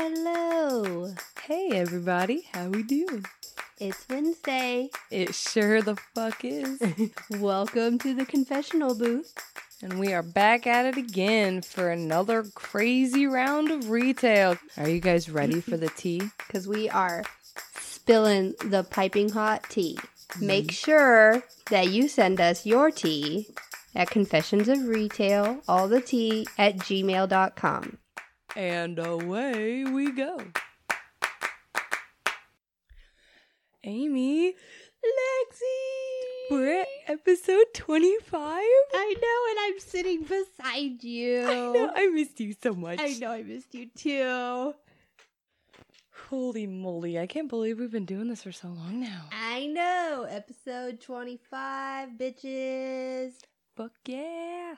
Hello. Hey, everybody. How we doing? It's Wednesday. It sure the fuck is. Welcome to the confessional booth. And we are back at it again for another crazy round of retail. Are you guys ready for the tea? Because we are spilling the piping hot tea. Make sure that you send us your tea at confessionsofretailallthetea@gmail.com. And away we go. Amy. Lexi. We're at episode 25. I know, and I'm sitting beside you. I know, I missed you so much. I know, I missed you too. Holy moly, I can't believe we've been doing this for so long now. I know, episode 25, bitches. Fuck yeah.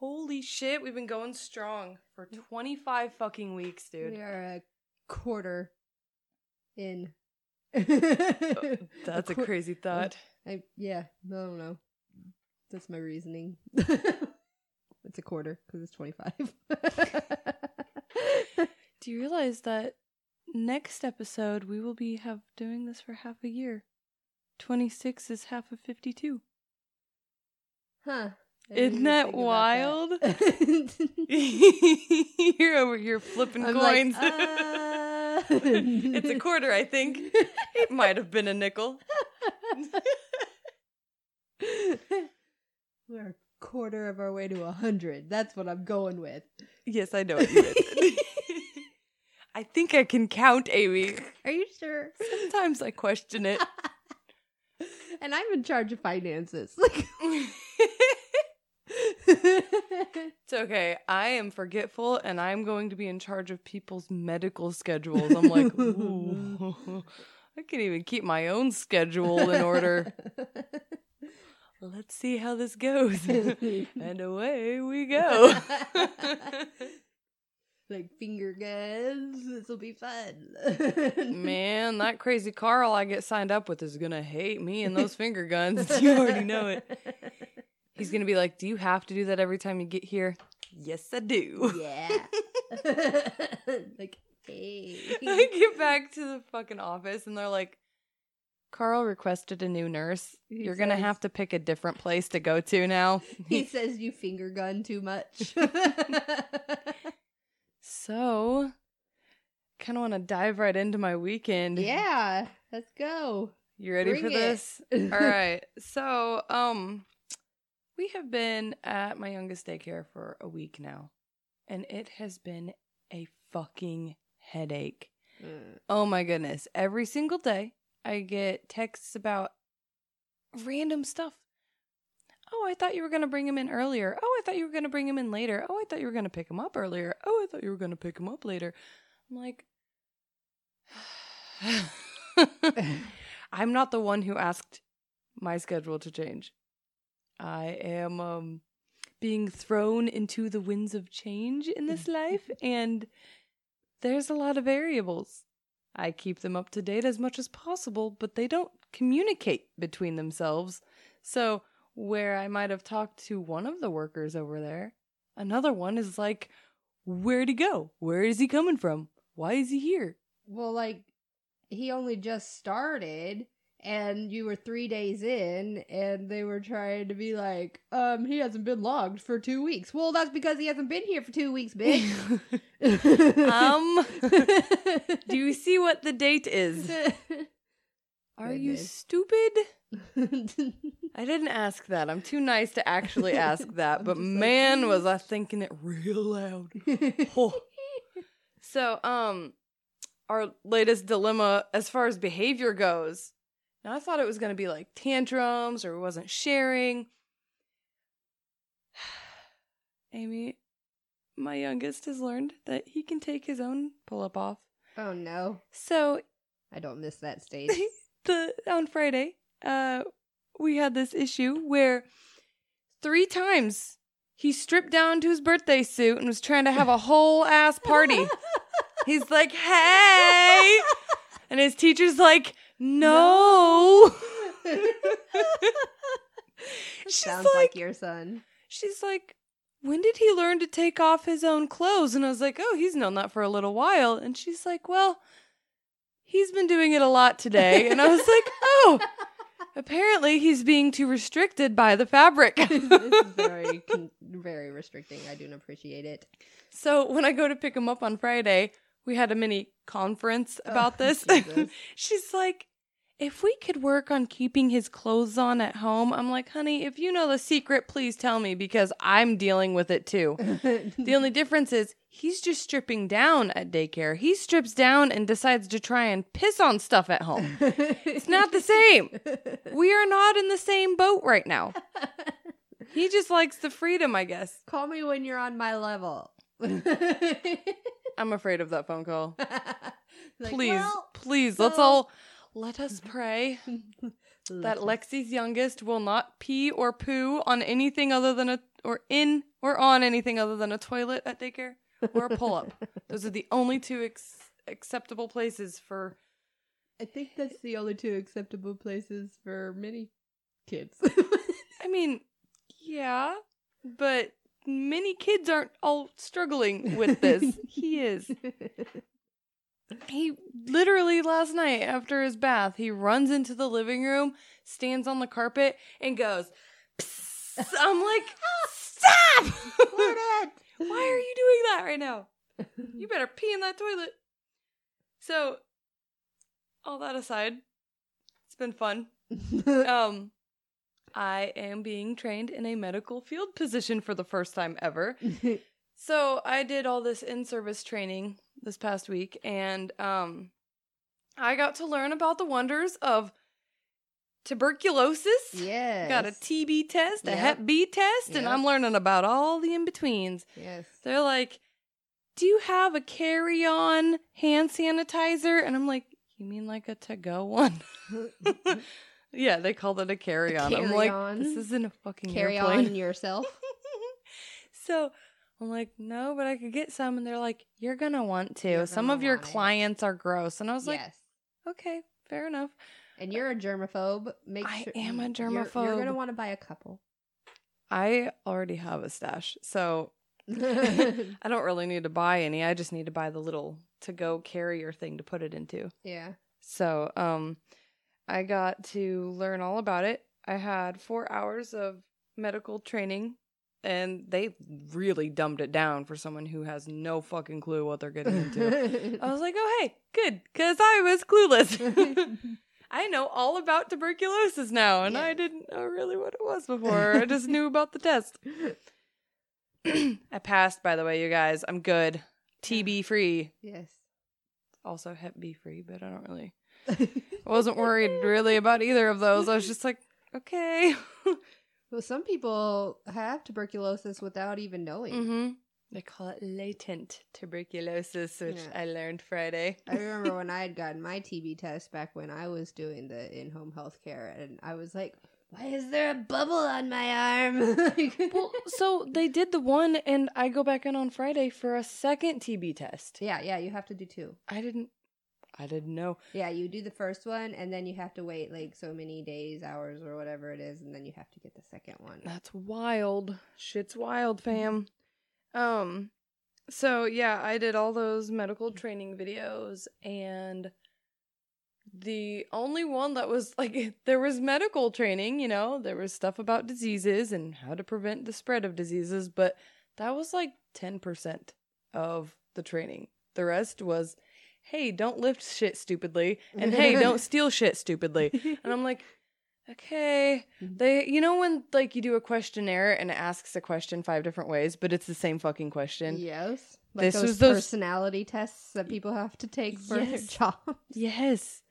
Holy shit, we've been going strong for 25 fucking weeks, dude. We are a quarter in. That's a crazy thought. Yeah, I don't know. That's my reasoning. It's a quarter because it's 25. Do you realize that next episode we will be doing this for half a year? 26 is half of 52. Huh. Isn't that wild? That. You're over here flipping coins. Like, It's a quarter, I think. It might have been a nickel. We're a quarter of our way to 100. That's what I'm going with. Yes, I know what you did. I think I can count, Amy. Are you sure? Sometimes I question it. And I'm in charge of finances. It's okay. I am forgetful, and I'm going to be in charge of people's medical schedules. I'm like, ooh, I can't even keep my own schedule in order. Let's see how this goes. And away we go. Like, finger guns, this will be fun. Man, that crazy Carl I get signed up with is going to hate me and those finger guns. You already know it. He's going to be like, do you have to do that every time you get here? Yes, I do. Yeah. Like, hey. I get back to the fucking office and they're like, Carl requested a new nurse. You're going to have to pick a different place to go to now. He says you finger gun too much. So, kind of want to dive right into my weekend. Yeah, let's go. You ready for this? All right. So, we have been at my youngest daycare for a week now, and it has been a fucking headache. Oh my goodness. Every single day, I get texts about random stuff. Oh, I thought you were going to bring him in earlier. Oh, I thought you were going to bring him in later. Oh, I thought you were going to pick him up earlier. Oh, I thought you were going to pick him up later. I'm like, I'm not the one who asked my schedule to change. I am being thrown into the winds of change in this life, and there's a lot of variables. I keep them up to date as much as possible, but they don't communicate between themselves. So where I might have talked to one of the workers over there, another one is like, where'd he go? Where is he coming from? Why is he here? Well, like, he only just started. And you were 3 days in, and they were trying to be like, he hasn't been logged for 2 weeks. Well, that's because he hasn't been here for 2 weeks, bitch. Do you see what the date is? Are you stupid? I didn't ask that. I'm too nice to actually ask that. But man, was I thinking it real loud. Oh. So, our latest dilemma as far as behavior goes. Now, I thought it was going to be like tantrums or it wasn't sharing. Amy, my youngest has learned that he can take his own pull-up off. Oh, no. So. I don't miss that stage. On Friday, we had this issue where 3 times he stripped down to his birthday suit and was trying to have a whole ass party. He's like, hey. And his teacher's like, No. Sounds like your son. She's like, when did he learn to take off his own clothes? And I was like, oh, he's known that for a little while. And she's like, well, he's been doing it a lot today. And I was like, oh, apparently he's being too restricted by the fabric. It's very, very restricting. I don't appreciate it. So when I go to pick him up on Friday, we had a mini conference about this. She's like, if we could work on keeping his clothes on at home. I'm like, honey, if you know the secret, please tell me, because I'm dealing with it too. The only difference is he's just stripping down at daycare. He strips down and decides to try and piss on stuff at home. It's not the same. We are not in the same boat right now. He just likes the freedom, I guess. Call me when you're on my level. I'm afraid of that phone call. Like, please, well, please, let's all... Let us pray that Lexi's youngest will not pee or poo on anything other than on anything other than a toilet at daycare or a pull-up. Those are the only two acceptable places for... I think that's the only two acceptable places for many kids. I mean, yeah, but many kids aren't all struggling with this. He is. He literally last night after his bath, he runs into the living room, stands on the carpet, and goes, psst. I'm like, stop! Why are you doing that right now? You better pee in that toilet. So, all that aside, it's been fun. I am being trained in a medical field position for the first time ever. So I did all this in-service training this past week, and I got to learn about the wonders of tuberculosis. Yes. Got a TB test, a Hep B test, and I'm learning about all the in-betweens. Yes. They're like, do you have a carry-on hand sanitizer? And I'm like, you mean like a to-go one? Yeah, they called it a carry-on. I'm like, this isn't a fucking carry-on airplane. Yourself. So... I'm like, no, but I could get some. And they're like, you're going to want to. Some of your clients are gross. And I was like, okay, fair enough. And you're a germaphobe. I am a germaphobe. You're going to want to buy a couple. I already have a stash. So I don't really need to buy any. I just need to buy the little to-go carrier thing to put it into. Yeah. So I got to learn all about it. I had 4 hours of medical training. And they really dumbed it down for someone who has no fucking clue what they're getting into. I was like, oh, hey, good, because I was clueless. I know all about tuberculosis now, and I didn't know really what it was before. I just knew about the test. I passed, by the way, you guys. I'm good. TB free. Yes. Also Hep B free, but I don't really... I wasn't worried really about either of those. I was just like, okay. Well, some people have tuberculosis without even knowing. Mm-hmm. They call it latent tuberculosis, which I learned Friday. I remember when I had gotten my TB test back when I was doing the in-home healthcare, and I was like, why is there a bubble on my arm? Well, so they did the one, and I go back in on Friday for a second TB test. Yeah, you have to do two. I didn't know. Yeah, you do the first one, and then you have to wait like so many days, hours, or whatever it is, and then you have to get the second one. That's wild. Shit's wild, fam. So, yeah, I did all those medical training videos, and the only one that was, like, there was medical training, you know, there was stuff about diseases and how to prevent the spread of diseases, but that was, like, 10% of the training. The rest was... hey, don't lift shit stupidly, and hey, don't steal shit stupidly. And I'm like, okay. They, you know when, like, you do a questionnaire and it asks a question 5 different ways, but it's the same fucking question? Yes. Like this was those personality tests that people have to take for their jobs. Yes.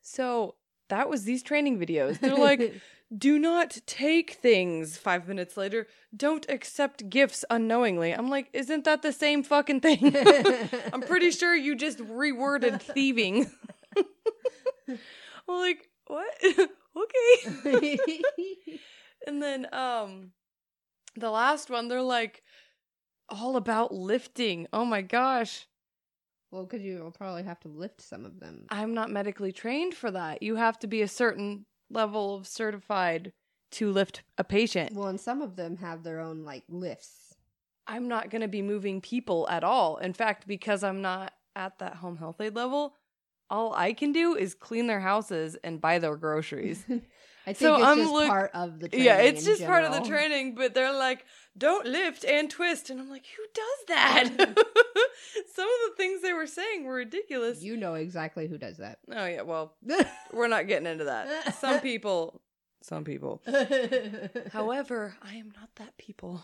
So that was these training videos. They're like, do not take things. 5 minutes later, don't accept gifts unknowingly. I'm like, isn't that the same fucking thing? I'm pretty sure you just reworded thieving. I'm like, what? Okay. And then the last one, they're like, all about lifting. Oh my gosh. Well, because you'll probably have to lift some of them. I'm not medically trained for that. You have to be a certain level of certified to lift a patient. Well, and some of them have their own, like, lifts. I'm not going to be moving people at all. In fact, because I'm not at that home health aid level, all I can do is clean their houses and buy their groceries. I think so part of the training. Yeah, it's just part of the training, but they're like, don't lift and twist. And I'm like, who does that? Some of the things they were saying were ridiculous. You know exactly who does that. Oh, yeah. Well, we're not getting into that. Some people. However, I am not that people.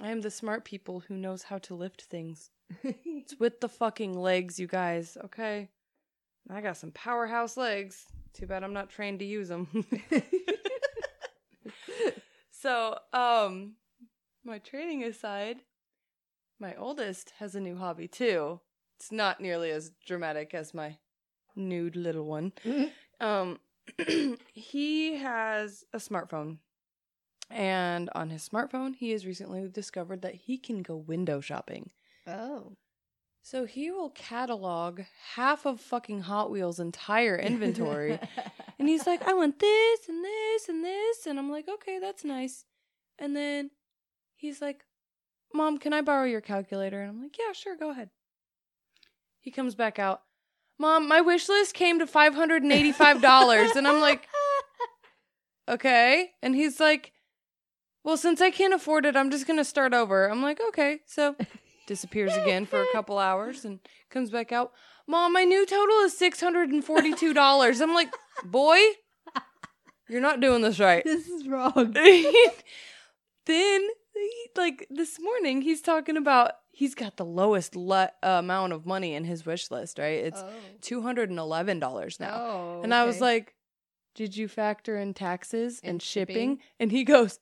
I am the smart people who knows how to lift things. It's with the fucking legs, you guys. Okay. I got some powerhouse legs. Too bad I'm not trained to use them. So, my training aside, my oldest has a new hobby too. It's not nearly as dramatic as my nude little one. Mm-hmm. He has a smartphone. And on his smartphone, he has recently discovered that he can go window shopping. Oh. So he will catalog half of fucking Hot Wheels' entire inventory. And he's like, I want this and this and this. And I'm like, okay, that's nice. And then he's like, Mom, can I borrow your calculator? And I'm like, yeah, sure, go ahead. He comes back out. Mom, my wish list came to $585. And I'm like, okay. And he's like, well, since I can't afford it, I'm just going to start over. I'm like, okay. So... disappears again for a couple hours and comes back out. Mom, my new total is $642. I'm like, boy, you're not doing this right. This is wrong. Then, like this morning, he's talking about he's got the lowest amount of money in his wish list, right? It's $211 now. Oh, okay. And I was like, did you factor in taxes and shipping? And he goes,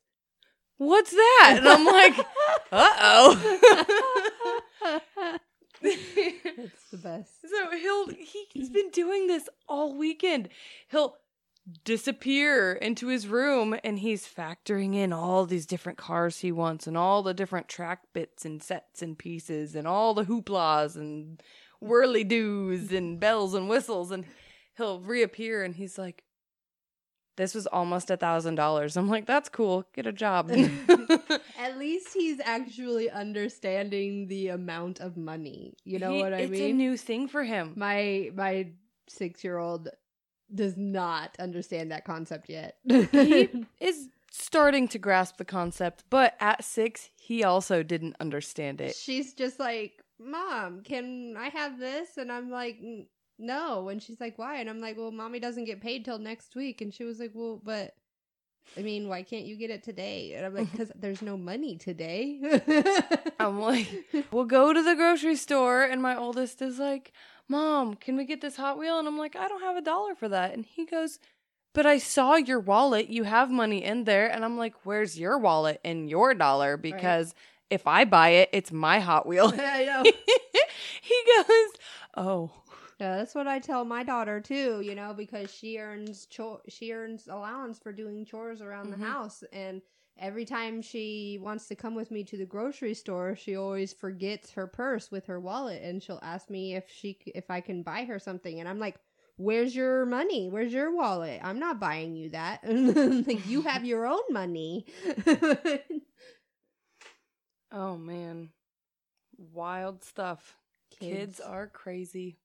what's that? And I'm like, uh-oh. It's the best. So he's been doing this all weekend. He'll disappear into his room and he's factoring in all these different cars he wants and all the different track bits and sets and pieces and all the hooplas and whirly-doos and bells and whistles. And he'll reappear and he's like, this was almost $1,000. I'm like, that's cool. Get a job. At least he's actually understanding the amount of money. You know what I mean? It's a new thing for him. My 6-year-old does not understand that concept yet. He is starting to grasp the concept, but at 6, he also didn't understand it. She's just like, Mom, can I have this? And I'm like... no. And she's like, why? And I'm like, well, Mommy doesn't get paid till next week. And she was like, well, but I mean, why can't you get it today? And I'm like, because there's no money today. I'm like, we'll go to the grocery store. And my oldest is like, Mom, can we get this Hot Wheel? And I'm like, I don't have $1 for that. And he goes, but I saw your wallet. You have money in there. And I'm like, where's your wallet and your dollar? Because right. If I buy it, it's my Hot Wheel. I know. He goes, oh. Yeah, that's what I tell my daughter too, you know, because she earns allowance for doing chores around the house, and every time she wants to come with me to the grocery store, she always forgets her purse with her wallet, and she'll ask me if I can buy her something, and I'm like, where's your money? Where's your wallet? I'm not buying you that. Like, you have your own money. Oh man, wild stuff. Kids are crazy.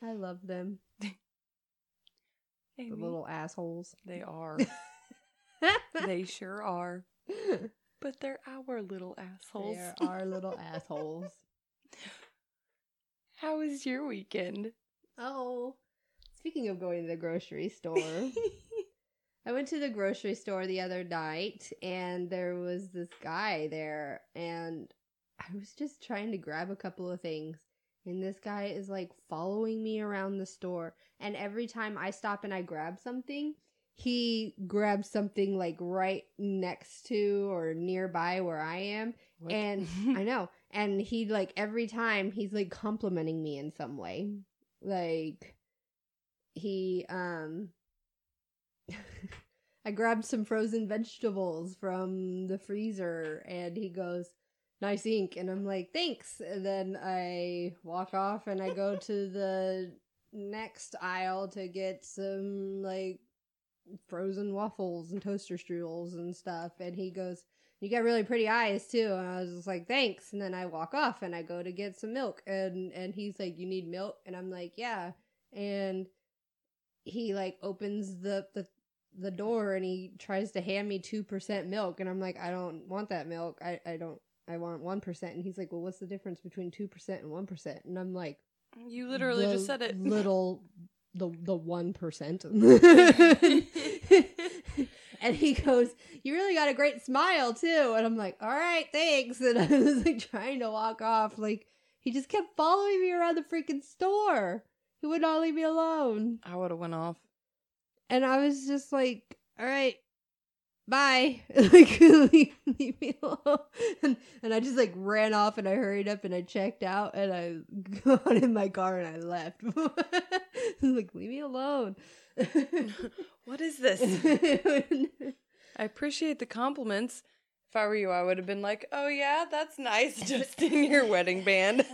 I love them. The little assholes. They are. They sure are. But they're our little assholes. They're our little assholes. How was your weekend? Oh, speaking of going to the grocery store, I went to the grocery store the other night, and there was this guy there, and I was just trying to grab a couple of things. And this guy is like following me around the store. And every time I stop and I grab something, he grabs something like right next to or nearby where I am. What? And I know. And he like every time he's like complimenting me in some way. Like he, I grabbed some frozen vegetables from the freezer and he goes, nice ink. And I'm like, thanks. And then I walk off and I go to the next aisle to get some like frozen waffles and toaster strudels and stuff. And he goes, you got really pretty eyes too. And I was just like, thanks. And then I walk off and I go to get some milk. And he's like, you need milk? And I'm like, yeah. And he like opens the door and he tries to hand me 2% milk. And I'm like, I don't want that milk. I want 1%. And he's like, well, what's the difference between 2% and 1%? And I'm like, you literally just said it. The 1%. And he goes, you really got a great smile too. And I'm like, all right, thanks. And I was like trying to walk off. Like, he just kept following me around the freaking store. He would not leave me alone. I would have went off. And I was just like, all right, bye. Like, leave me alone. And I just like ran off and I hurried up and I checked out and I got in my car and I left. I was like, leave me alone. What is this? I appreciate the compliments. If I were you, I would have been like, oh yeah, that's nice, just in your wedding band.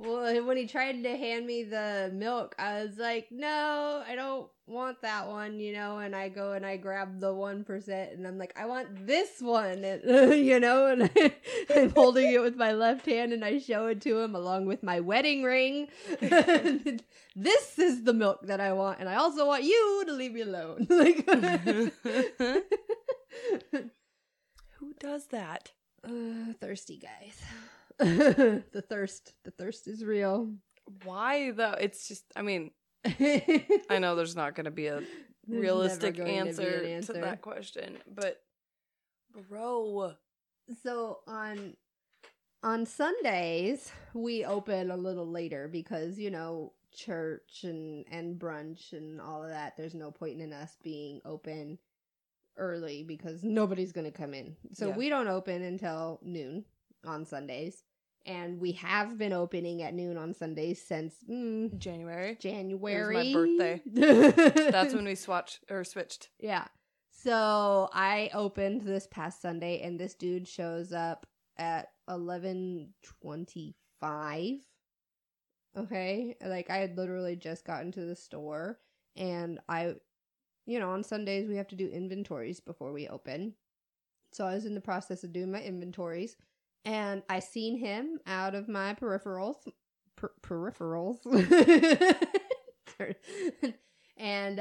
Well, when he tried to hand me the milk, I was like, no, I don't want that one, you know, and I go and I grab the 1% and I'm like, I want this one, you know, and I'm holding it with my left hand and I show it to him along with my wedding ring. This is the milk that I want, and I also want you to leave me alone. Like, who does that? Thirsty guys. The thirst is real. Why though? It's just, I mean, I know there's not going to be a realistic answer to that question, but bro. So on Sundays we open a little later because, you know, church and brunch and all of that. There's no point in us being open early because nobody's going to come in. So we don't open until noon on Sundays. And we have been opening at noon on Sundays since January. It was my birthday. That's when we switched. Yeah. So I opened this past Sunday, and this dude shows up at 11:25. Okay, like I had literally just gotten to the store, and I, you know, on Sundays we have to do inventories before we open. So I was in the process of doing my inventories. And I seen him out of my peripherals. And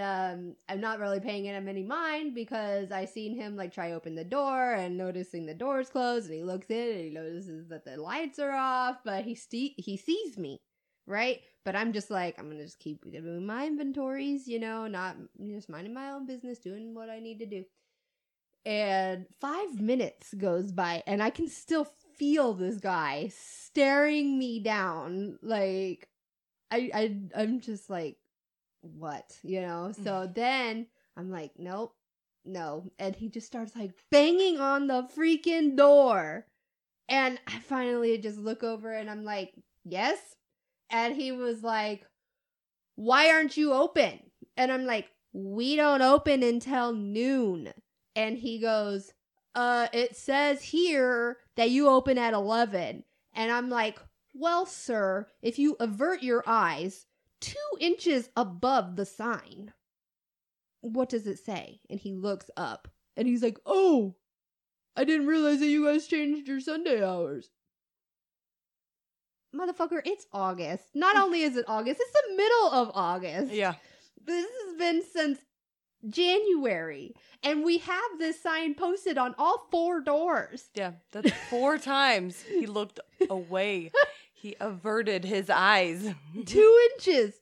I'm not really paying him any mind because I seen him like try open the door and noticing the door's closed. And he looks in and he notices that the lights are off, but he sees me, right? But I'm just like, I'm going to just keep doing my inventories, you know, not just minding my own business, doing what I need to do. And 5 minutes goes by and I can still feel this guy staring me down. Like, I'm just like, what? You know? So then I'm like, nope, no. And he just starts like banging on the freaking door. And I finally just look over and I'm like, yes. And he was like, why aren't you open? And I'm like, we don't open until noon. And he goes, it says here that you open at 11. And I'm like, well, sir, if you avert your eyes 2 inches above the sign, what does it say? And he looks up and he's like, oh, I didn't realize that you guys changed your Sunday hours. Motherfucker, it's August. Not only is it August, it's the middle of August. Yeah. This has been since January, and we have this sign posted on all 4 doors. Yeah, that's 4 times he looked away. He averted his eyes. 2 inches,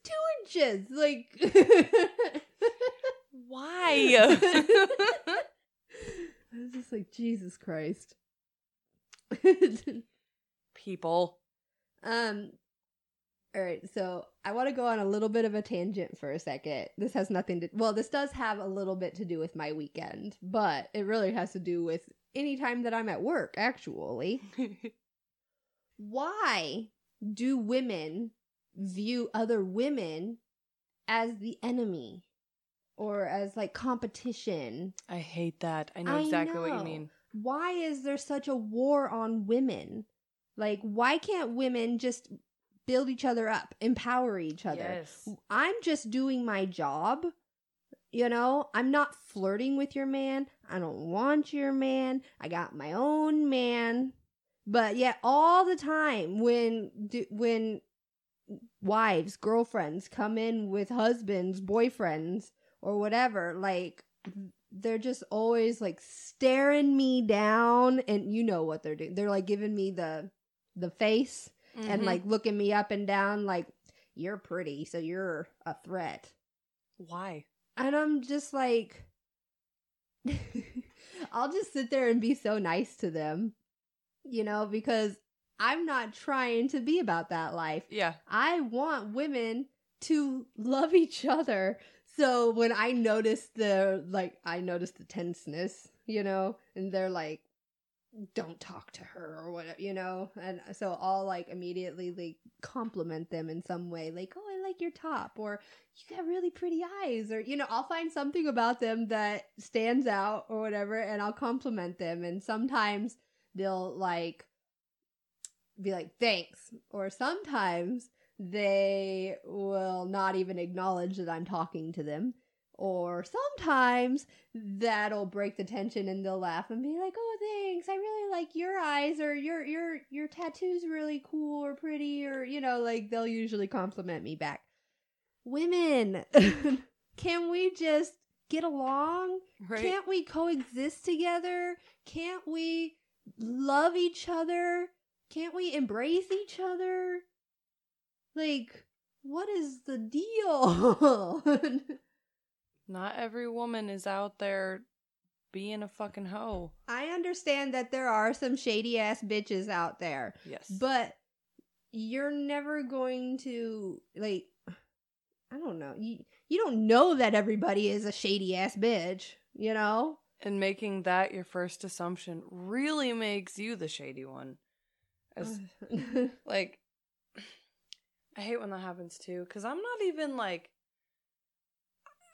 like, why? I was just like, Jesus Christ. People. All right, so I want to go on a little bit of a tangent for a second. This does have a little bit to do with my weekend, but it really has to do with any time that I'm at work, actually. Why do women view other women as the enemy or as, like, competition? I hate that. I know exactly what you mean. Why is there such a war on women? Like, why can't women just build each other up, empower each other? Yes. I'm just doing my job, You know, I'm not flirting with your man. I don't want your man. I got my own man. But yet all the time when wives, girlfriends come in with husbands, boyfriends or whatever, like they're just always like staring me down, and you know what they're doing. They're like giving me the face mm-hmm. and like looking me up and down like, you're pretty, so you're a threat. Why? And I'm just like, I'll just sit there and be so nice to them, you know, because I'm not trying to be about that life. Yeah. I want women to love each other. So when I notice the tenseness, you know, and they're like, don't talk to her or whatever, you know, and so I'll like immediately like compliment them in some way, like, oh, I like your top, or you got really pretty eyes, or, you know, I'll find something about them that stands out or whatever, and I'll compliment them. And sometimes they'll like be like, thanks, or sometimes they will not even acknowledge that I'm talking to them. Or sometimes that'll break the tension and they'll laugh and be like, oh, thanks, I really like your eyes, or your tattoo's really cool or pretty, or, you know, like they'll usually compliment me back. Women, can we just get along? Right. Can't we coexist together? Can't we love each other? Can't we embrace each other? Like, what is the deal? Not every woman is out there being a fucking hoe. I understand that there are some shady ass bitches out there. Yes. But you're never going to, like, I don't know. You don't know that everybody is a shady ass bitch, you know? And making that your first assumption really makes you the shady one. As, like, I hate when that happens too, because I'm not even like,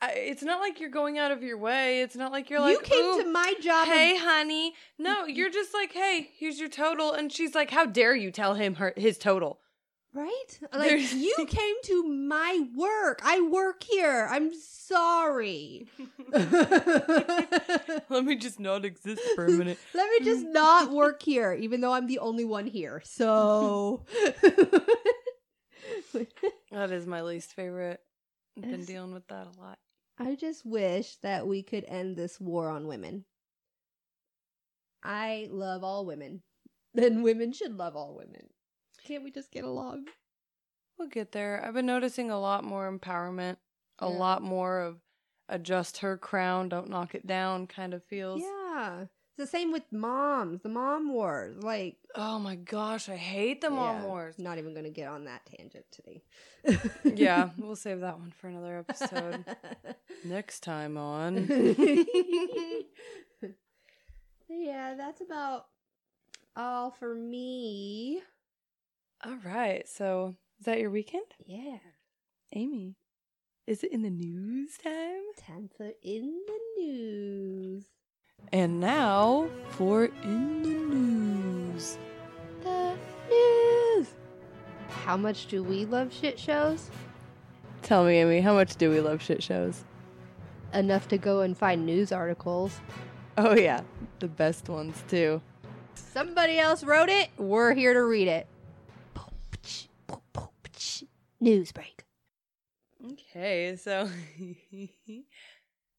it's not like you're going out of your way. It's not like you're like, you came to my job. Hey, honey. No, you're just like, hey, here's your total. And she's like, how dare you tell him his total? Right? Like, you came to my work. I work here. I'm sorry. Let me just not exist for a minute. Let me just not work here, even though I'm the only one here. So. That is my least favorite. I've been dealing with that a lot. I just wish that we could end this war on women. I love all women. And women should love all women. Can't we just get along? We'll get there. I've been noticing a lot more empowerment. A lot more of adjust her crown, don't knock it down kind of feels. Yeah. It's the same with moms. The mom wars. Like, oh my gosh, I hate the mom wars. Not even going to get on that tangent today. Yeah, we'll save that one for another episode. Next time on. Yeah, that's about all for me. All right. So, is that your weekend? Yeah. Amy, is it in the news time? Time for in the news. And now for in the news. The news. How much do we love shit shows? Tell me, Amy, how much do we love shit shows? Enough to go and find news articles. Oh yeah, the best ones too. Somebody else wrote it. We're here to read it. News break. Okay, so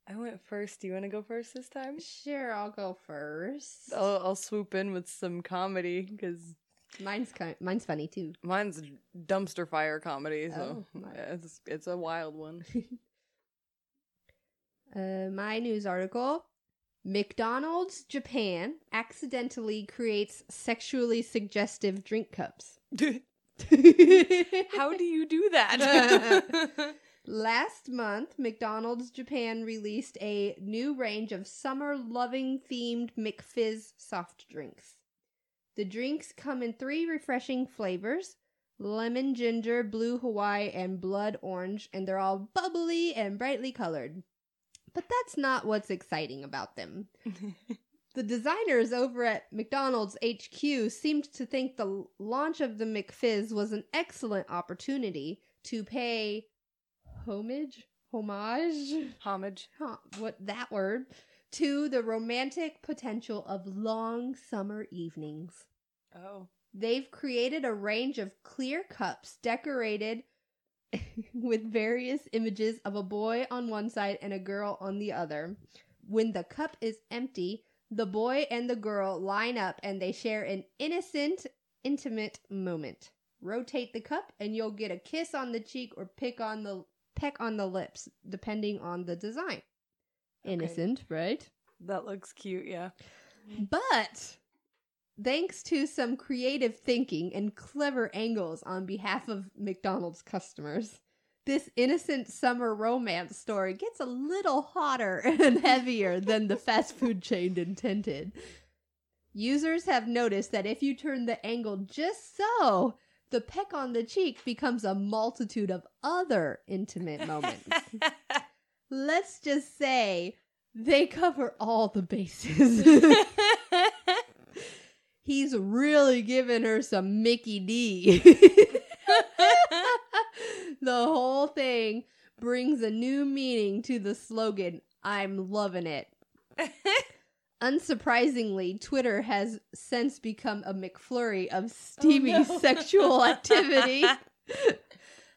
I went first. Do you want to go first this time? Sure, I'll go first. I'll swoop in with some comedy because mine's funny too. Mine's dumpster fire comedy, so it's a wild one. My news article: McDonald's Japan accidentally creates sexually suggestive drink cups. How do you do that? Last month, McDonald's Japan released a new range of summer-loving themed McFizz soft drinks. The drinks come in three refreshing flavors: lemon ginger, blue Hawaii, and blood orange, and they're all bubbly and brightly colored. But that's not what's exciting about them. The designers over at McDonald's HQ seemed to think the launch of the McFizz was an excellent opportunity to pay homage homage, what that word, to the romantic potential of long summer evenings. Oh. They've created a range of clear cups decorated with various images of a boy on one side and a girl on the other. When the cup is empty, the boy and the girl line up and they share an innocent, intimate moment. Rotate the cup and you'll get a kiss on the cheek or peck on the lips, depending on the design. Okay. Innocent, right? That looks cute, yeah. But thanks to some creative thinking and clever angles on behalf of McDonald's customers, this innocent summer romance story gets a little hotter and heavier than the fast food chain intended. Users have noticed that if you turn the angle just so, the peck on the cheek becomes a multitude of other intimate moments. Let's just say they cover all the bases. He's really giving her some Mickey D. The whole thing brings a new meaning to the slogan, I'm loving it. Unsurprisingly, Twitter has since become a McFlurry of steamy sexual activity.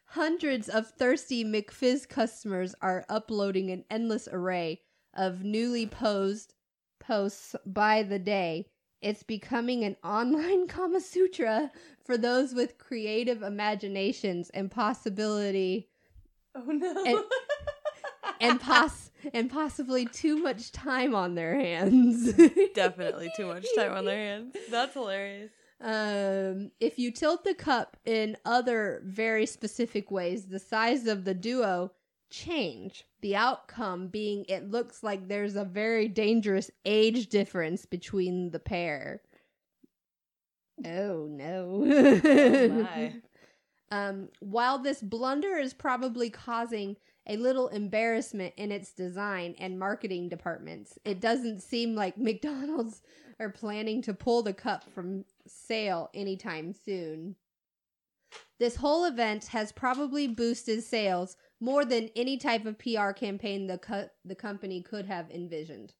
Hundreds of thirsty McFizz customers are uploading an endless array of newly posed posts by the day. It's becoming an online Kama Sutra for those with creative imaginations and possibility. Oh, no. And possibly too much time on their hands. Definitely too much time on their hands. That's hilarious. If you tilt the cup in other very specific ways, the size of the duo change. The outcome being it looks like there's a very dangerous age difference between the pair. Oh, no. Oh, my. While this blunder is probably causing a little embarrassment in its design and marketing departments, it doesn't seem like McDonald's are planning to pull the cup from sale anytime soon. This whole event has probably boosted sales more than any type of PR campaign the company could have envisioned.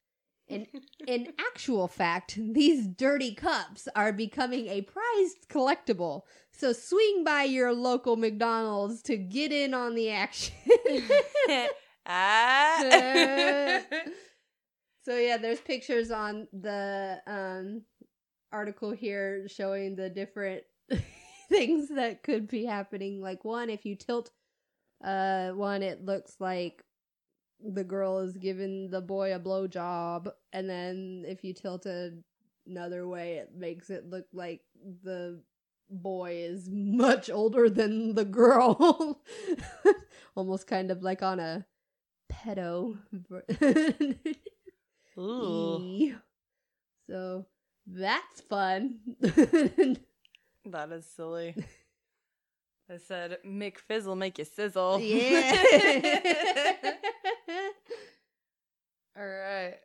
In actual fact, these dirty cups are becoming a prized collectible. So swing by your local McDonald's to get in on the action. So yeah, there's pictures on the article here showing the different things that could be happening. Like one, if you tilt one, it looks like the girl is giving the boy a blowjob, and then if you tilt another way, it makes it look like the boy is much older than the girl. Almost kind of like on a pedo. Ooh. So that's fun. That is silly. I said, McFizzle make you sizzle. Yeah. All right.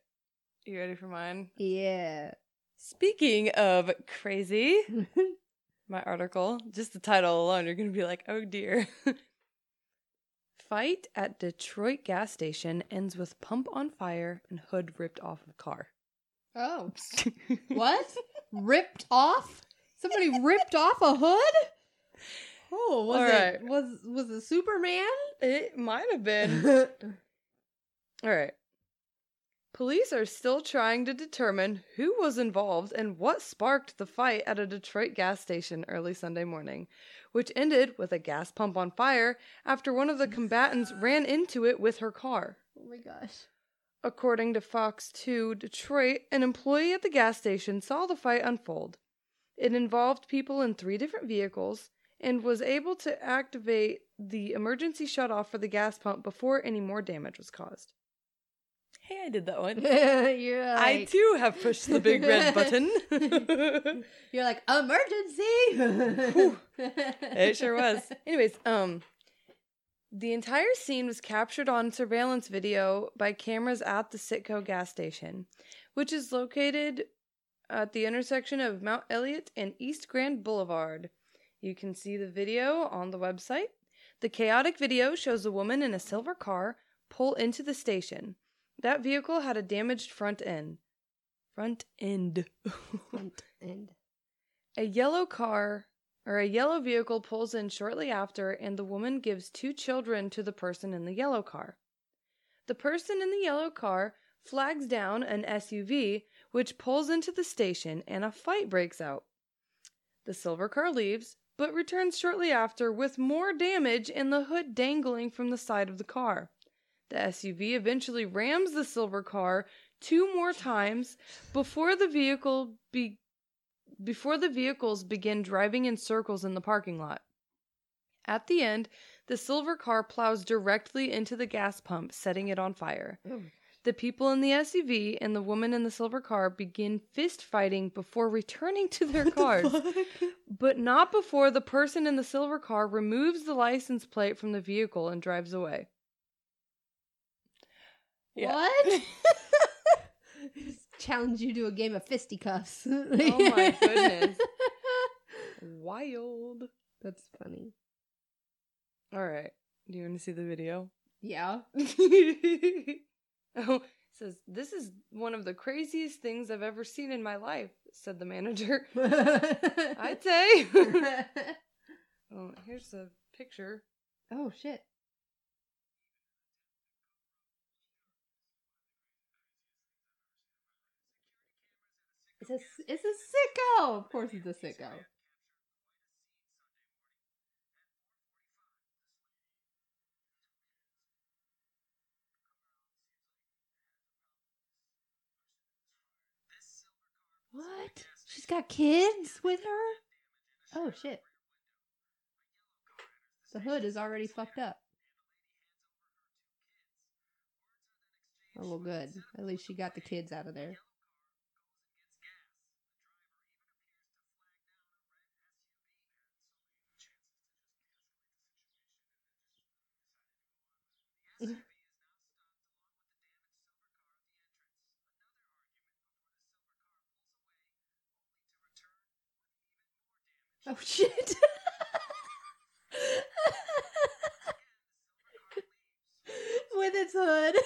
You ready for mine? Yeah. Speaking of crazy, my article, just the title alone, you're going to be like, oh, dear. Fight at Detroit gas station ends with pump on fire and hood ripped off of car. Oh. What? Ripped off? Somebody ripped off a hood? Oh, was it Superman? It might have been. All right. Police are still trying to determine who was involved and what sparked the fight at a Detroit gas station early Sunday morning, which ended with a gas pump on fire after one of the combatants ran into it with her car. Oh my gosh. According to Fox 2 Detroit, an employee at the gas station saw the fight unfold. It involved people in 3 different vehicles and was able to activate the emergency shutoff for the gas pump before any more damage was caused. Hey, I did that one. You're like, I too have pushed the big red button. You're like, emergency! It sure was. Anyways, the entire scene was captured on surveillance video by cameras at the Sitco gas station, which is located at the intersection of Mount Elliott and East Grand Boulevard. You can see the video on the website. The chaotic video shows a woman in a silver car pull into the station. That vehicle had a damaged front end. A yellow car or a yellow vehicle pulls in shortly after, and the woman gives 2 children to the person in the yellow car. The person in the yellow car flags down an SUV, which pulls into the station, and a fight breaks out. The silver car leaves, but returns shortly after with more damage and the hood dangling from the side of the car. The SUV eventually rams the silver car 2 more times before the vehicles begin driving in circles in the parking lot. At the end, the silver car plows directly into the gas pump, setting it on fire. The people in the SUV and the woman in the silver car begin fist fighting before returning to their cars, but not before the person in the silver car removes the license plate from the vehicle and drives away. Yeah. What? Challenge you to a game of fisticuffs. Oh my goodness. Wild. That's funny. All right. Do you want to see the video? Yeah. Oh, it says, "This is one of the craziest things I've ever seen in my life," said the manager. I'd say. Well, here's a picture. Oh, shit. It's a sicko. Of course it's a sicko. What? She's got kids with her? Oh, shit. The hood is already fucked up. Oh, well, good. At least she got the kids out of there. Oh, shit. With its hood.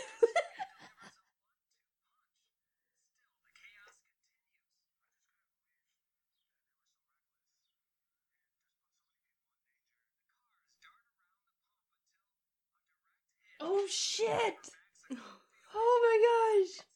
Oh, shit. Oh, my gosh.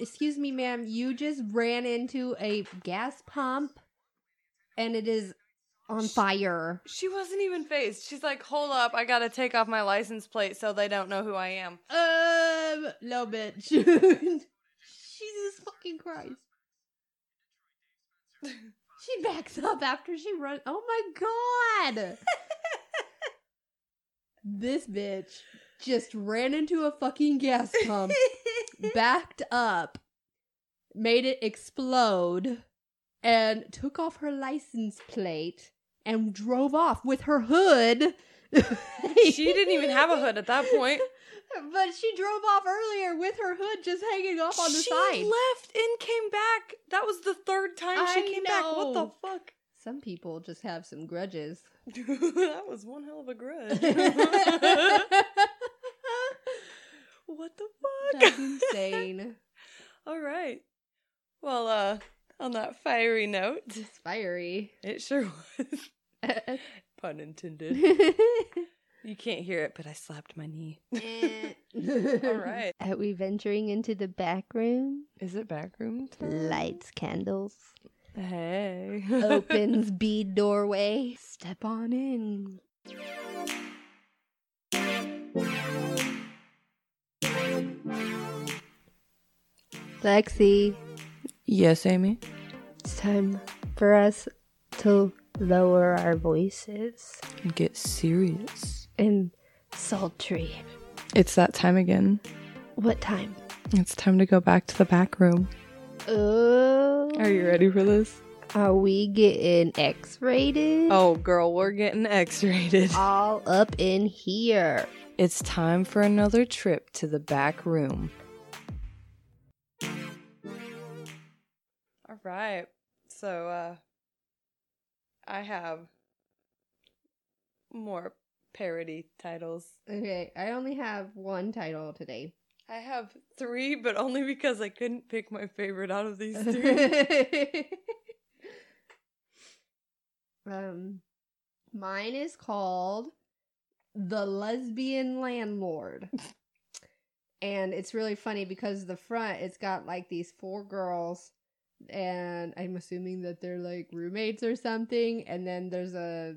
Excuse me, ma'am, you just ran into a gas pump and it is on fire. She wasn't even phased. She's like, "Hold up, I gotta take off my license plate so they don't know who I am." No, bitch. Jesus fucking Christ. She backs up after she runs. Oh my God. This bitch just ran into a fucking gas pump. Backed up, made it explode, and took off her license plate and drove off with her hood. She didn't even have a hood at that point. But she drove off earlier with her hood just hanging off on the side. She left and came back. That was the 3rd time she came back. What the fuck? Some people just have some grudges. That was one hell of a grudge. What the fuck? That's insane. All right. Well, on that fiery note. It's fiery. It sure was. Pun intended. You can't hear it, but I slapped my knee. All right. Are we venturing into the back room? Is it back room time? Lights, candles. Hey. Opens bead doorway. Step on in. Lexi. Yes, Amy? It's time for us to lower our voices. And get serious. And sultry. It's that time again. What time? It's time to go back to the back room. Oh. Are you ready for this? Are we getting X-rated? Oh, girl, we're getting X-rated. All up in here. It's time for another trip to the back room. All right. So, I have more parody titles. Okay. I only have one title today. I have three, but only because I couldn't pick my favorite out of these three. Mine is called The Lesbian Landlord. And it's really funny because the front, it's got like these four girls, and I'm assuming that they're like roommates or something. And then there's a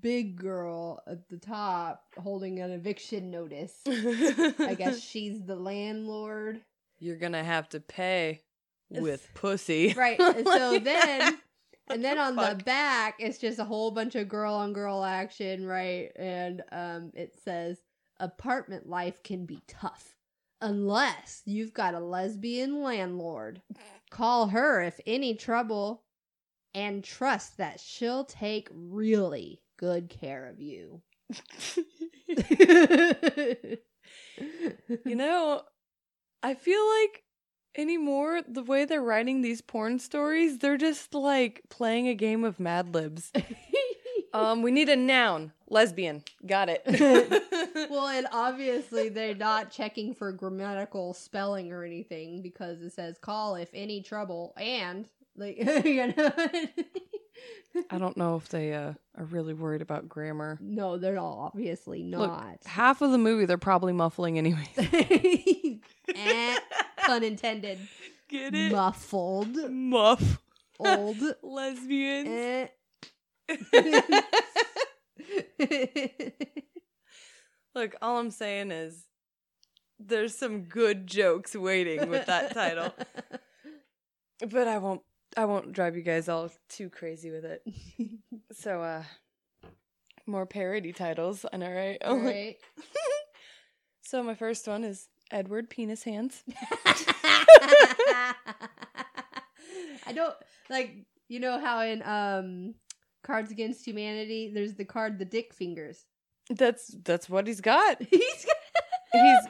big girl at the top holding an eviction notice. I guess she's the landlord. You're gonna have to pay with pussy. Right. So then... And then on the back, it's just a whole bunch of girl-on-girl action, right? And it says, apartment life can be tough unless you've got a lesbian landlord. Call her if any trouble and trust that she'll take really good care of you. You know, I feel like anymore, the way they're writing these porn stories, they're just like playing a game of Mad Libs. We need a noun. Lesbian. Got it. Well, and obviously they're not checking for grammatical spelling or anything because it says call if any trouble and like, you know. I don't know if they are really worried about grammar. No, they're obviously not. Look, half of the movie they're probably muffling anyways. Unintended. Get it? Muffled. Muff. Old. Lesbians. Look, all I'm saying is there's some good jokes waiting with that title. But I won't drive you guys all too crazy with it. So, more parody titles. I know, right? All right. So my first one is Edward Penis Hands. I don't like, you know how in Cards Against Humanity there's the card the dick fingers. That's what he's got.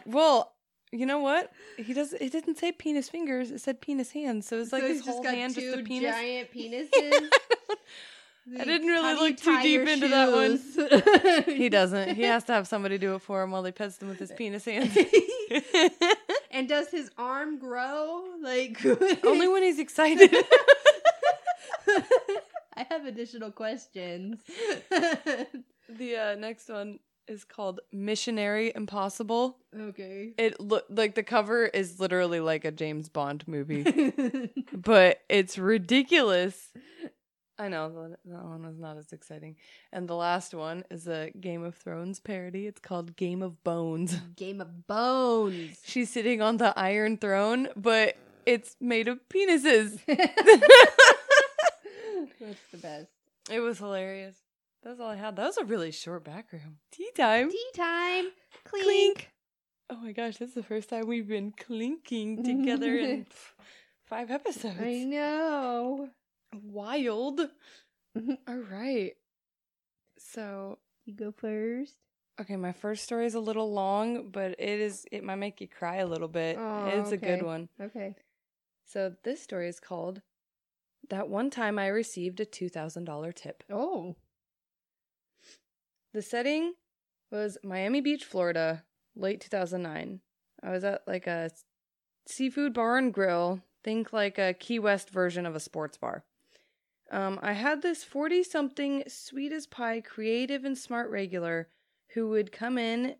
Well, you know what? It didn't say penis fingers, it said penis hands. So it's like his whole hand just a penis. Giant penises. I didn't really look too deep into that one. He doesn't. He has to have somebody do it for him while they pets him with his penis hands. And does his arm grow? Like only when he's excited. I have additional questions. The next one is called Missionary Impossible. Okay. It like the cover is literally like a James Bond movie, but it's ridiculous. I know, that one was not as exciting. And the last one is a Game of Thrones parody. It's called Game of Bones. Game of Bones. She's sitting on the Iron Throne, but it's made of penises. That's the best. It was hilarious. That's all I had. That was a really short back room. Tea time. Tea time. Clink. Clink. Oh my gosh, this is the first time we've been clinking together in 5 episodes. I know. Wild. All right. So you go first. Okay, my first story is a little long, but it might make you cry a little bit. Oh, it's okay. A good one. Okay. So this story is called That One Time I Received a $2,000 Tip. Oh. The setting was Miami Beach, Florida, late 2009. I was at like a seafood bar and grill. Think like a Key West version of a sports bar. I had this 40-something sweet-as-pie, creative and smart regular who would come in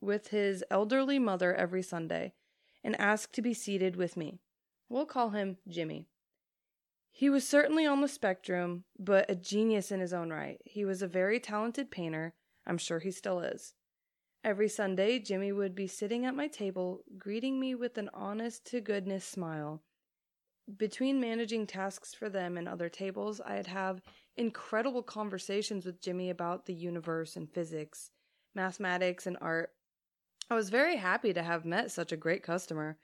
with his elderly mother every Sunday and ask to be seated with me. We'll call him Jimmy. He was certainly on the spectrum, but a genius in his own right. He was a very talented painter. I'm sure he still is. Every Sunday, Jimmy would be sitting at my table, greeting me with an honest-to-goodness smile. Between managing tasks for them and other tables, I'd have incredible conversations with Jimmy about the universe and physics, mathematics, and art. I was very happy to have met such a great customer.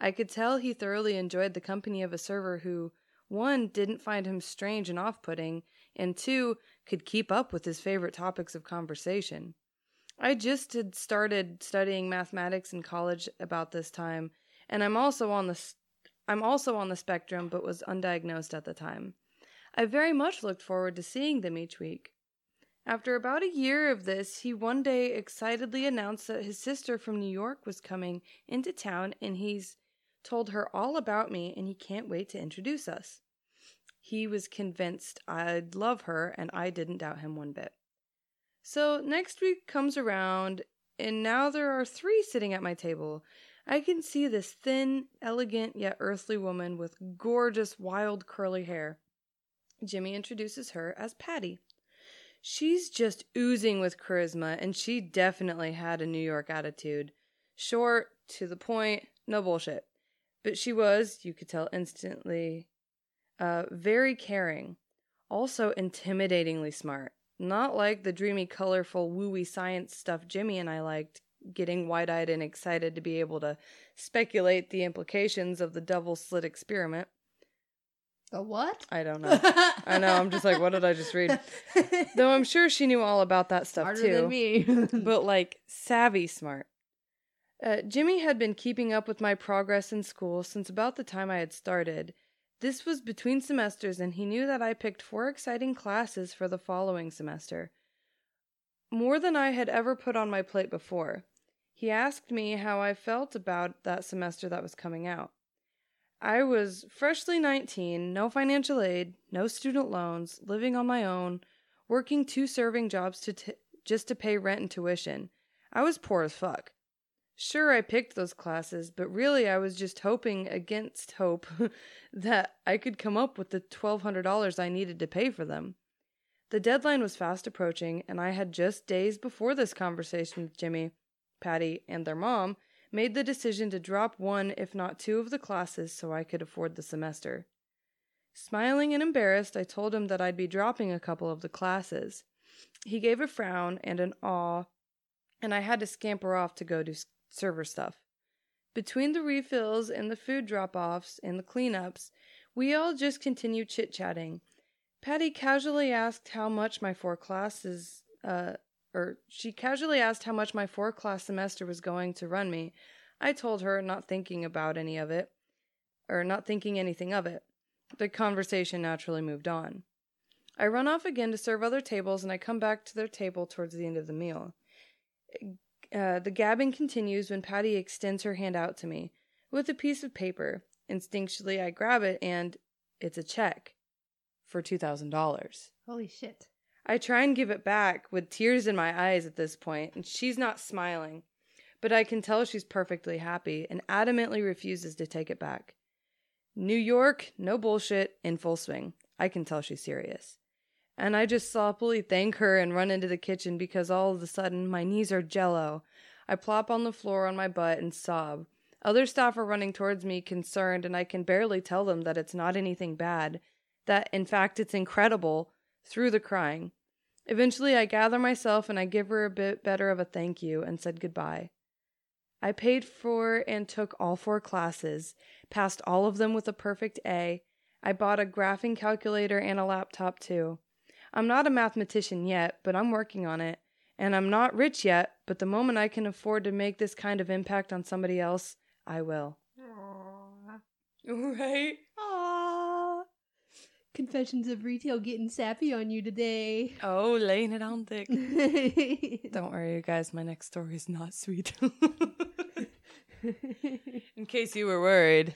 I could tell he thoroughly enjoyed the company of a server who, 1, didn't find him strange and off-putting, and 2, could keep up with his favorite topics of conversation. I just had started studying mathematics in college about this time, and I'm also on the spectrum, but was undiagnosed at the time. I very much looked forward to seeing them each week. After about a year of this, he one day excitedly announced that his sister from New York was coming into town, and he's told her all about me, and he can't wait to introduce us. He was convinced I'd love her, and I didn't doubt him one bit. So next week comes around, and now there are three sitting at my table. I can see this thin, elegant, yet earthly woman with gorgeous, wild, curly hair. Jimmy introduces her as Patty. She's just oozing with charisma, and she definitely had a New York attitude. Short, to the point, no bullshit. But she was, you could tell instantly, very caring. Also intimidatingly smart. Not like the dreamy, colorful, wooey science stuff Jimmy and I liked, getting wide-eyed and excited to be able to speculate the implications of the double slit experiment. The what? I don't know. I know, I'm just like, what did I just read? Though I'm sure she knew all about that stuff harder too. Than me. But like, savvy smart. Jimmy had been keeping up with my progress in school since about the time I had started. This was between semesters, and he knew that I picked 4 exciting classes for the following semester. More than I had ever put on my plate before. He asked me how I felt about that semester that was coming out. I was freshly 19, no financial aid, no student loans, living on my own, working 2 serving jobs just to pay rent and tuition. I was poor as fuck. Sure, I picked those classes, but really I was just hoping against hope that I could come up with the $1,200 I needed to pay for them. The deadline was fast approaching, and I had just days before this conversation with Jimmy, Patty, and their mom made the decision to drop 1, if not 2, of the classes so I could afford the semester. Smiling and embarrassed, I told him that I'd be dropping a couple of the classes. He gave a frown and an awe, and I had to scamper off to go do server stuff. Between the refills and the food drop-offs and the cleanups, we all just continued chit-chatting. She casually asked how much my 4-class semester was going to run me. I told her, not thinking anything of it. The conversation naturally moved on. I run off again to serve other tables, and I come back to their table towards the end of the meal. The gabbing continues when Patty extends her hand out to me with a piece of paper. Instinctually, I grab it, and it's a check for $2,000. Holy shit. I try and give it back with tears in my eyes at this point, and she's not smiling, but I can tell she's perfectly happy and adamantly refuses to take it back. New York, no bullshit, in full swing. I can tell she's serious. And I just sloppily thank her and run into the kitchen because all of a sudden my knees are jello. I plop on the floor on my butt and sob. Other staff are running towards me, concerned, and I can barely tell them that it's not anything bad, that in fact it's incredible, through the crying. Eventually I gather myself and I give her a bit better of a thank you and said goodbye. I paid for and took all 4 classes, passed all of them with a perfect A. I bought a graphing calculator and a laptop too. I'm not a mathematician yet, but I'm working on it, and I'm not rich yet, but the moment I can afford to make this kind of impact on somebody else, I will. Aww. Right? Aww. Confessions of Retail getting sappy on you today. Oh, laying it on thick. Don't worry, you guys, my next story is not sweet. In case you were worried,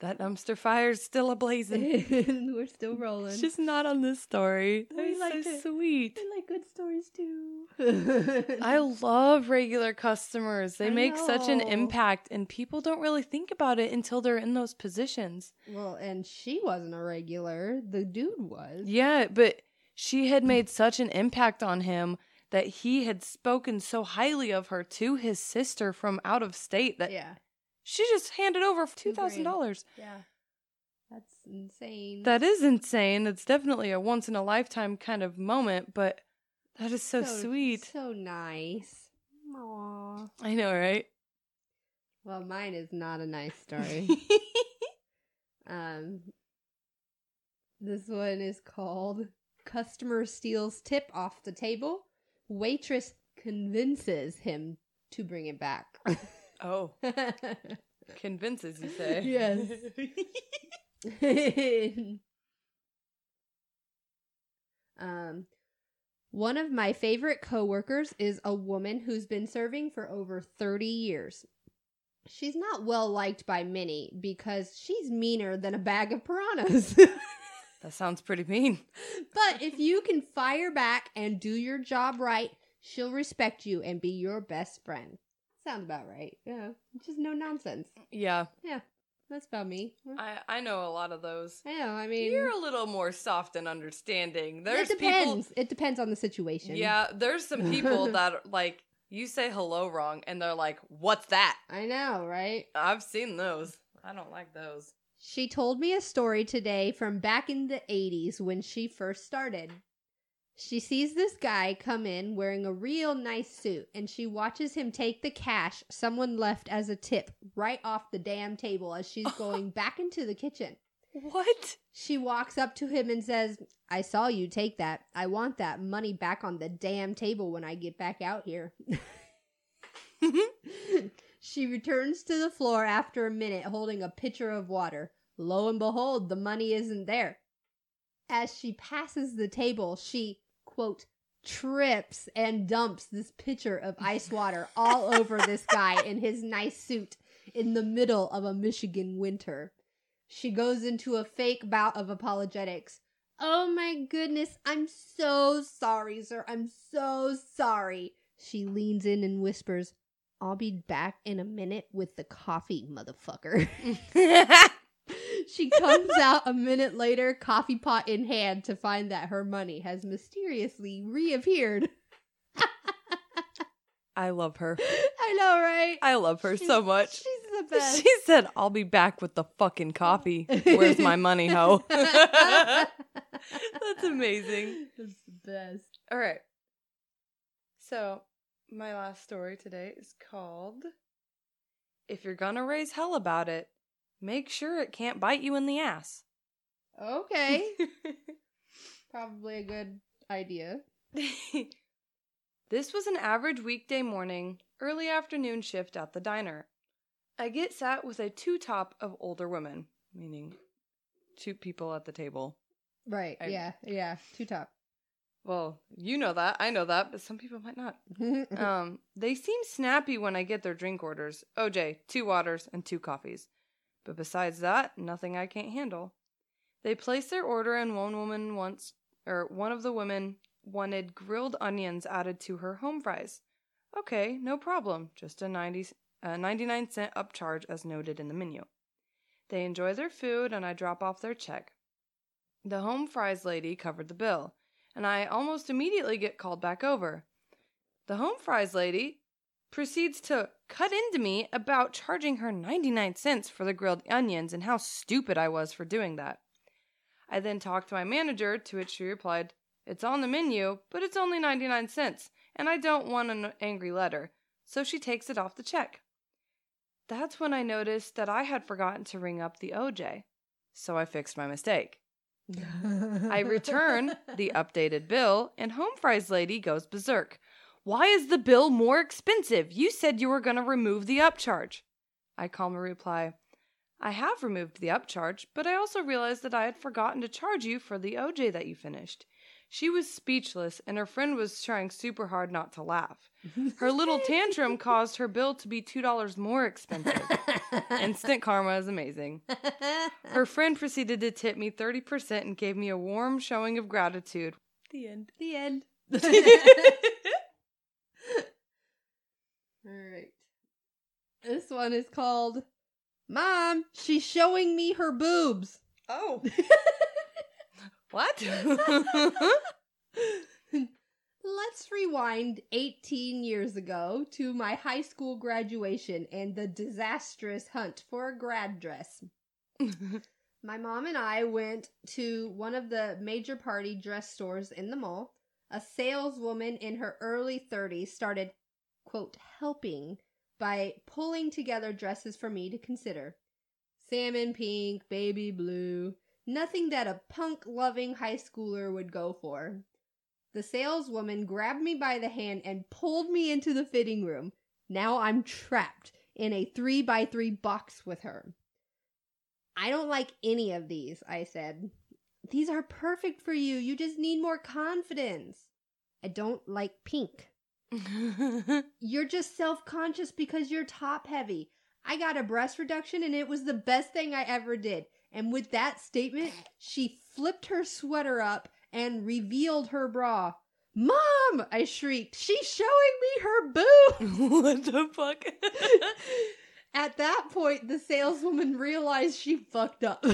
that dumpster fire's still ablazing. We're still rolling. She's not on this story. That we is like so it. Sweet. I like good stories too. I love regular customers. They make such an impact, and people don't really think about it until they're in those positions. Well, and she wasn't a regular. The dude was. Yeah, but she had made such an impact on him that he had spoken so highly of her to his sister from out of state that... Yeah. She just handed over $2,000. Yeah. That's insane. That is insane. It's definitely a once-in-a-lifetime kind of moment, but that is so sweet. So nice. Aww. I know, right? Well, mine is not a nice story. This one is called Customer Steals Tip Off the Table. Waitress convinces him to bring it back. Oh. Convinces, you say? Yes. One of my favorite coworkers is a woman who's been serving for over 30 years. She's not well liked by many because she's meaner than a bag of piranhas. That sounds pretty mean. But if you can fire back and do your job right, she'll respect you and be your best friend. Sounds about right. Yeah. Just no nonsense. Yeah. Yeah. That's about me. I know a lot of those. I know. I mean, you're a little more soft and understanding. There's it depends. People, it depends on the situation. Yeah. There's some people that, like, you say hello wrong and they're like, what's that? I know, right? I've seen those. I don't like those. She told me a story today from back in the 80s when she first started. She sees this guy come in wearing a real nice suit, and she watches him take the cash someone left as a tip right off the damn table as she's going back into the kitchen. What? She walks up to him and says, I saw you take that. I want that money back on the damn table when I get back out here. She returns to the floor after a minute holding a pitcher of water. Lo and behold, the money isn't there. As she passes the table, she, quote, trips and dumps this pitcher of ice water all over this guy in his nice suit in the middle of a Michigan winter. She goes into a fake bout of apologetics. Oh my goodness, I'm so sorry, sir. I'm so sorry. She leans in and whispers, I'll be back in a minute with the coffee, motherfucker. She comes out a minute later, coffee pot in hand, to find that her money has mysteriously reappeared. I love her. I know, right? I love her so much. She's the best. She said, I'll be back with the fucking coffee. Where's my money, ho? That's amazing. That's the best. All right. So, my last story today is called If You're Gonna Raise Hell About It, Make Sure It Can't Bite You in the Ass. Okay. Probably a good idea. This was an average weekday morning, early afternoon shift at the diner. I get sat with a two-top of older women, meaning two people at the table. Right, yeah, two-top. Well, you know that. I know that, but some people might not. They seem snappy when I get their drink orders. OJ, 2 waters and 2 coffees. But besides that, nothing I can't handle. They placed their order, and one of the women wanted grilled onions added to her home fries. Okay, no problem. Just a 99-cent upcharge as noted in the menu. They enjoy their food, and I drop off their check. The home fries lady covered the bill, and I almost immediately get called back over. The home fries lady proceeds to cut into me about charging her 99 cents for the grilled onions and how stupid I was for doing that. I then talked to my manager, to which she replied, It's on the menu, but it's only 99 cents, and I don't want an angry letter, so she takes it off the check. That's when I noticed that I had forgotten to ring up the OJ, so I fixed my mistake. I return the updated bill, and home fries lady goes berserk. Why is the bill more expensive? You said you were going to remove the upcharge. I calmly reply, I have removed the upcharge, but I also realized that I had forgotten to charge you for the OJ that you finished. She was speechless, and her friend was trying super hard not to laugh. Her little tantrum caused her bill to be $2 more expensive. Instant karma is amazing. Her friend proceeded to tip me 30% and gave me a warm showing of gratitude. The end. The end. All right. This one is called, Mom, She's Showing Me Her Boobs. Oh. What? Let's rewind 18 years ago to my high school graduation and the disastrous hunt for a grad dress. My mom and I went to one of the major party dress stores in the mall. A saleswoman in her early 30s started, quote, helping by pulling together dresses for me to consider. Salmon pink, baby blue. Nothing that a punk-loving high schooler would go for. The saleswoman grabbed me by the hand and pulled me into the fitting room. Now I'm trapped in a 3x3 box with her. I don't like any of these, I said. These are perfect for you. You just need more confidence. I don't like pink. You're just self-conscious because you're top-heavy. I got a breast reduction and it was the best thing I ever did. And with that statement, she flipped her sweater up and revealed her bra. Mom, I shrieked. She's showing me her boob. What the fuck? At that point, the saleswoman realized she fucked up.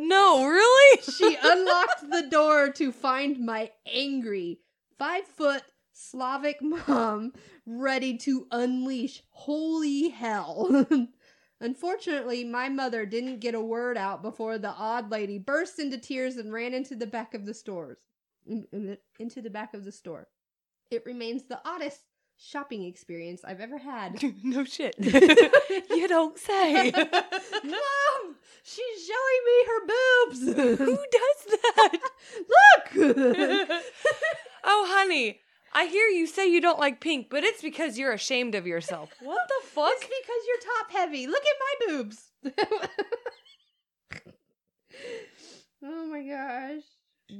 No, really? She unlocked the door to find my angry 5-foot Slavic mom ready to unleash holy hell. Unfortunately, my mother didn't get a word out before the odd lady burst into tears and ran into the back of the stores. Into the back of the store. It remains the oddest shopping experience I've ever had. No shit. You don't say. Mom, she's showing me her boobs. Who does that? Look. Oh, honey. I hear you say you don't like pink, but it's because you're ashamed of yourself. What the fuck? It's because you're top heavy. Look at my boobs. Oh my gosh.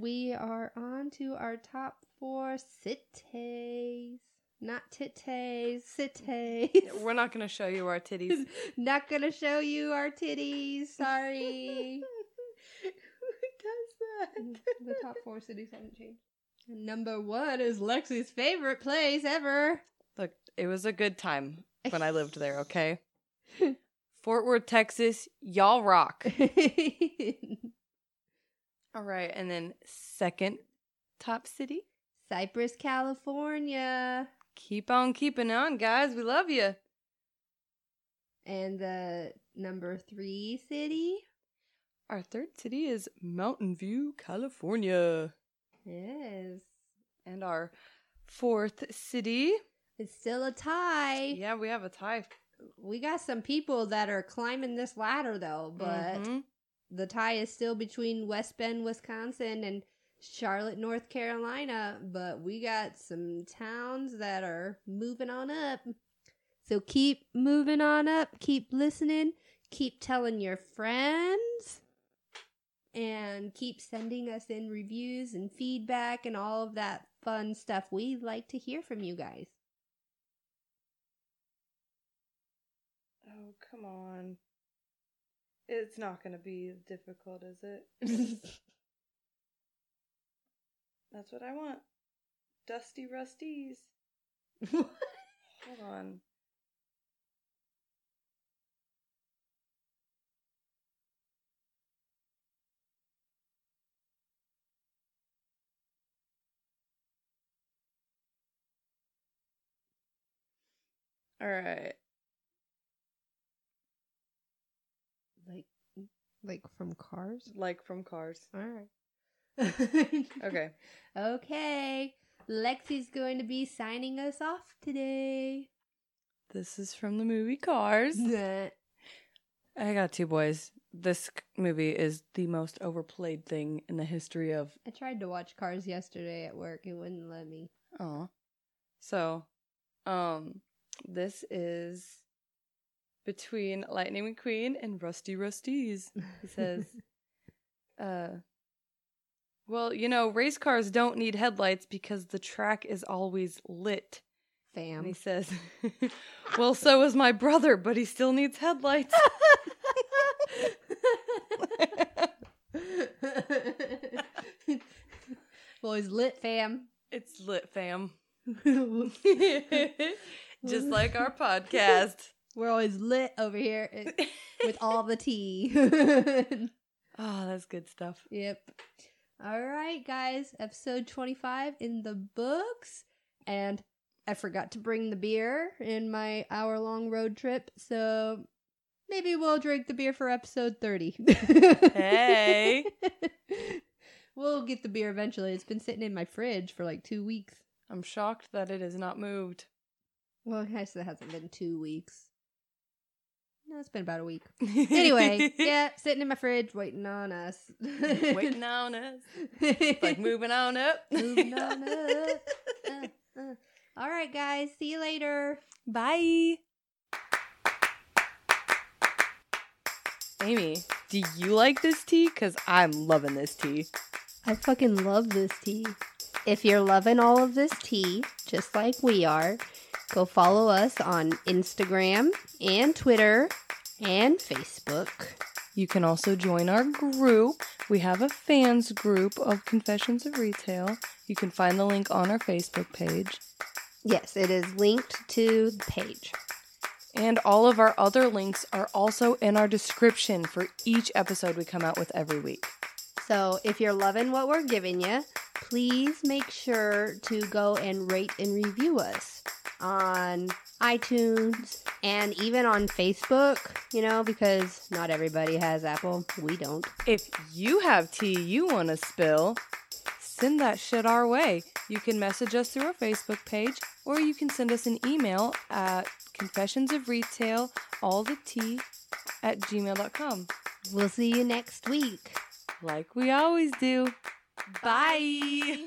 We are on to our top 4 cities. Not titties, cities. We're not going to show you our titties. Not going to show you our titties. Sorry. Who does that? The top 4 cities haven't changed. Number 1 is Lexi's favorite place ever. Look, it was a good time when I lived there, okay? Fort Worth, Texas, y'all rock. All right, and then second top city? Cypress, California. Keep on keeping on, guys. We love you. And the number 3 city? Our third city is Mountain View, California. Yes. And our 4th city. It's still a tie. Yeah, we have a tie. We got some people that are climbing this ladder, though, but the tie is still between West Bend, Wisconsin, and Charlotte, North Carolina, but we got some towns that are moving on up. So keep moving on up. Keep listening. Keep telling your friends. And keep sending us in reviews and feedback and all of that fun stuff. We like to hear from you guys. Oh, come on. It's not going to be as difficult, is it? That's what I want. Dusty Rusties. Hold on. All right. Like from Cars? Like from Cars. All right. Okay. Okay. Lexi's going to be signing us off today. This is from the movie Cars. I got 2 boys. This movie is the most overplayed thing in the history of... I tried to watch Cars yesterday at work. It wouldn't let me. Oh. So, this is between Lightning McQueen and Rusty Rusties. He says, well, you know, race cars don't need headlights because the track is always lit. Fam. And he says, well, so is my brother, but he still needs headlights. Well, he's lit, fam. It's lit, fam. Just like our podcast. We're always lit over here with all the tea. Oh, that's good stuff. Yep. All right, guys. Episode 25 in the books. And I forgot to bring the beer in my hour-long road trip. So maybe we'll drink the beer for episode 30. Hey. We'll get the beer eventually. It's been sitting in my fridge for like 2 weeks. I'm shocked that it has not moved. Well, I guess it hasn't been 2 weeks. No, it's been about a week. Anyway, yeah, sitting in my fridge, waiting on us. Waiting on us. It's like moving on up. Moving on up. All right, guys. See you later. Bye. Amy, do you like this tea? Because I'm loving this tea. I fucking love this tea. If you're loving all of this tea, just like we are, go follow us on Instagram and Twitter and Facebook. You can also join our group. We have a fans group of Confessions of Retail. You can find the link on our Facebook page. Yes, it is linked to the page. And all of our other links are also in our description for each episode we come out with every week. So if you're loving what we're giving you, please make sure to go and rate and review us on iTunes and even on Facebook, you know, because not everybody has Apple. We don't. If you have tea you want to spill, send that shit our way. You can message us through our Facebook page, or you can send us an email at confessionsofretailallthetea@gmail.com. We'll see you next week. Like we always do. Bye.